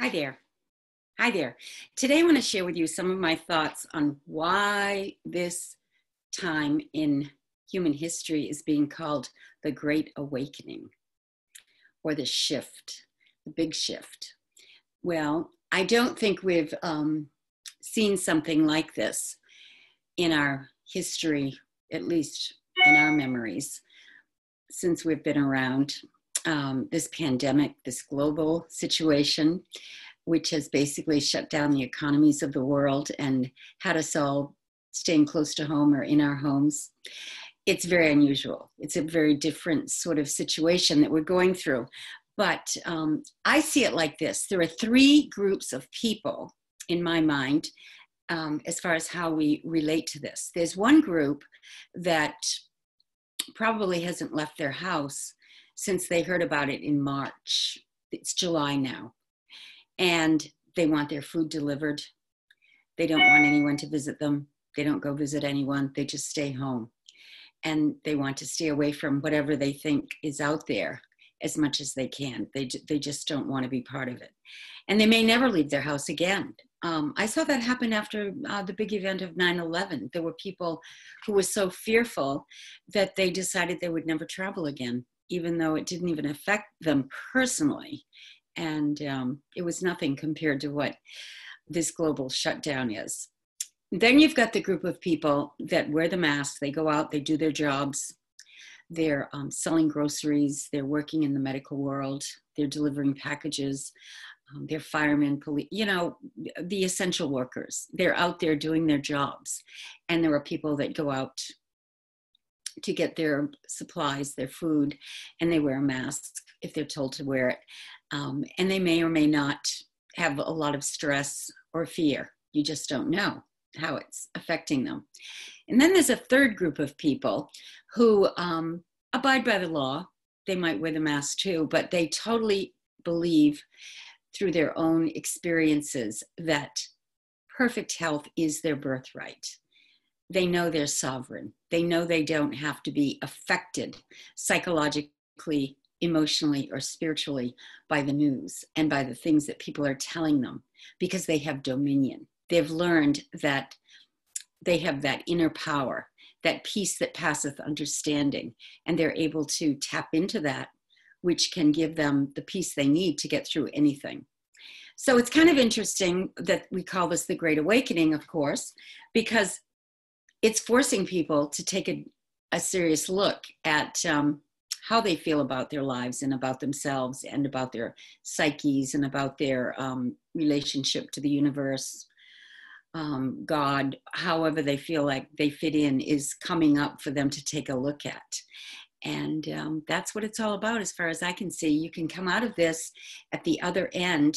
Hi there. Hi there. Today I want to share with you some of my thoughts on why this time in human history is being called the Great Awakening or the shift, the big shift. Well, I don't think we've seen something like this in our history, at least in our memories, since we've been around. This pandemic, this global situation, which has basically shut down the economies of the world and had us all staying close to home or in our homes. It's very unusual. It's a very different sort of situation that we're going through. But I see it like this. There are three groups of people in my mind as far as how we relate to this. There's one group that probably hasn't left their house since they heard about it in March. It's July now. And they want their food delivered. They don't want anyone to visit them. They don't go visit anyone. They just stay home. And they want to stay away from whatever they think is out there as much as they can. They just don't want to be part of it. And they may never leave their house again. I saw that happen after the big event of 9/11. There were people who were so fearful that they decided they would never travel again, even though it didn't even affect them personally. And it was nothing compared to what this global shutdown is. Then you've got the group of people that wear the mask, they go out, they do their jobs, they're selling groceries, they're working in the medical world, they're delivering packages, they're firemen, police, you know, the essential workers. They're out there doing their jobs. And there are people that go out to get their supplies, their food, and they wear a mask if they're told to wear it. And they may or may not have a lot of stress or fear. You just don't know how it's affecting them. And then there's a third group of people who abide by the law. They might wear the mask too, but they totally believe through their own experiences that perfect health is their birthright. They know they're sovereign. They know they don't have to be affected psychologically, emotionally, or spiritually by the news and by the things that people are telling them because they have dominion. They've learned that they have that inner power, that peace that passeth understanding, and they're able to tap into that, which can give them the peace they need to get through anything. So it's kind of interesting that we call this the Great Awakening, of course, because it's forcing people to take a serious look at how they feel about their lives and about themselves and about their psyches and about their relationship to the universe, God, however they feel like they fit in is coming up for them to take a look at. And that's what it's all about as far as I can see. You can come out of this at the other end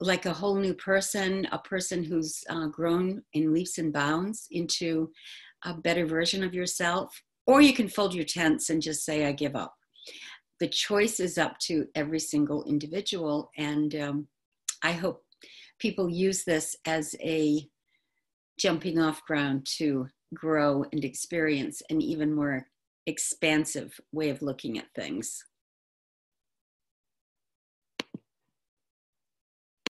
like a whole new person, a person who's grown in leaps and bounds into a better version of yourself, or you can fold your tents and just say, I give up. The choice is up to every single individual, and I hope people use this as a jumping off ground to grow and experience an even more expansive way of looking at things.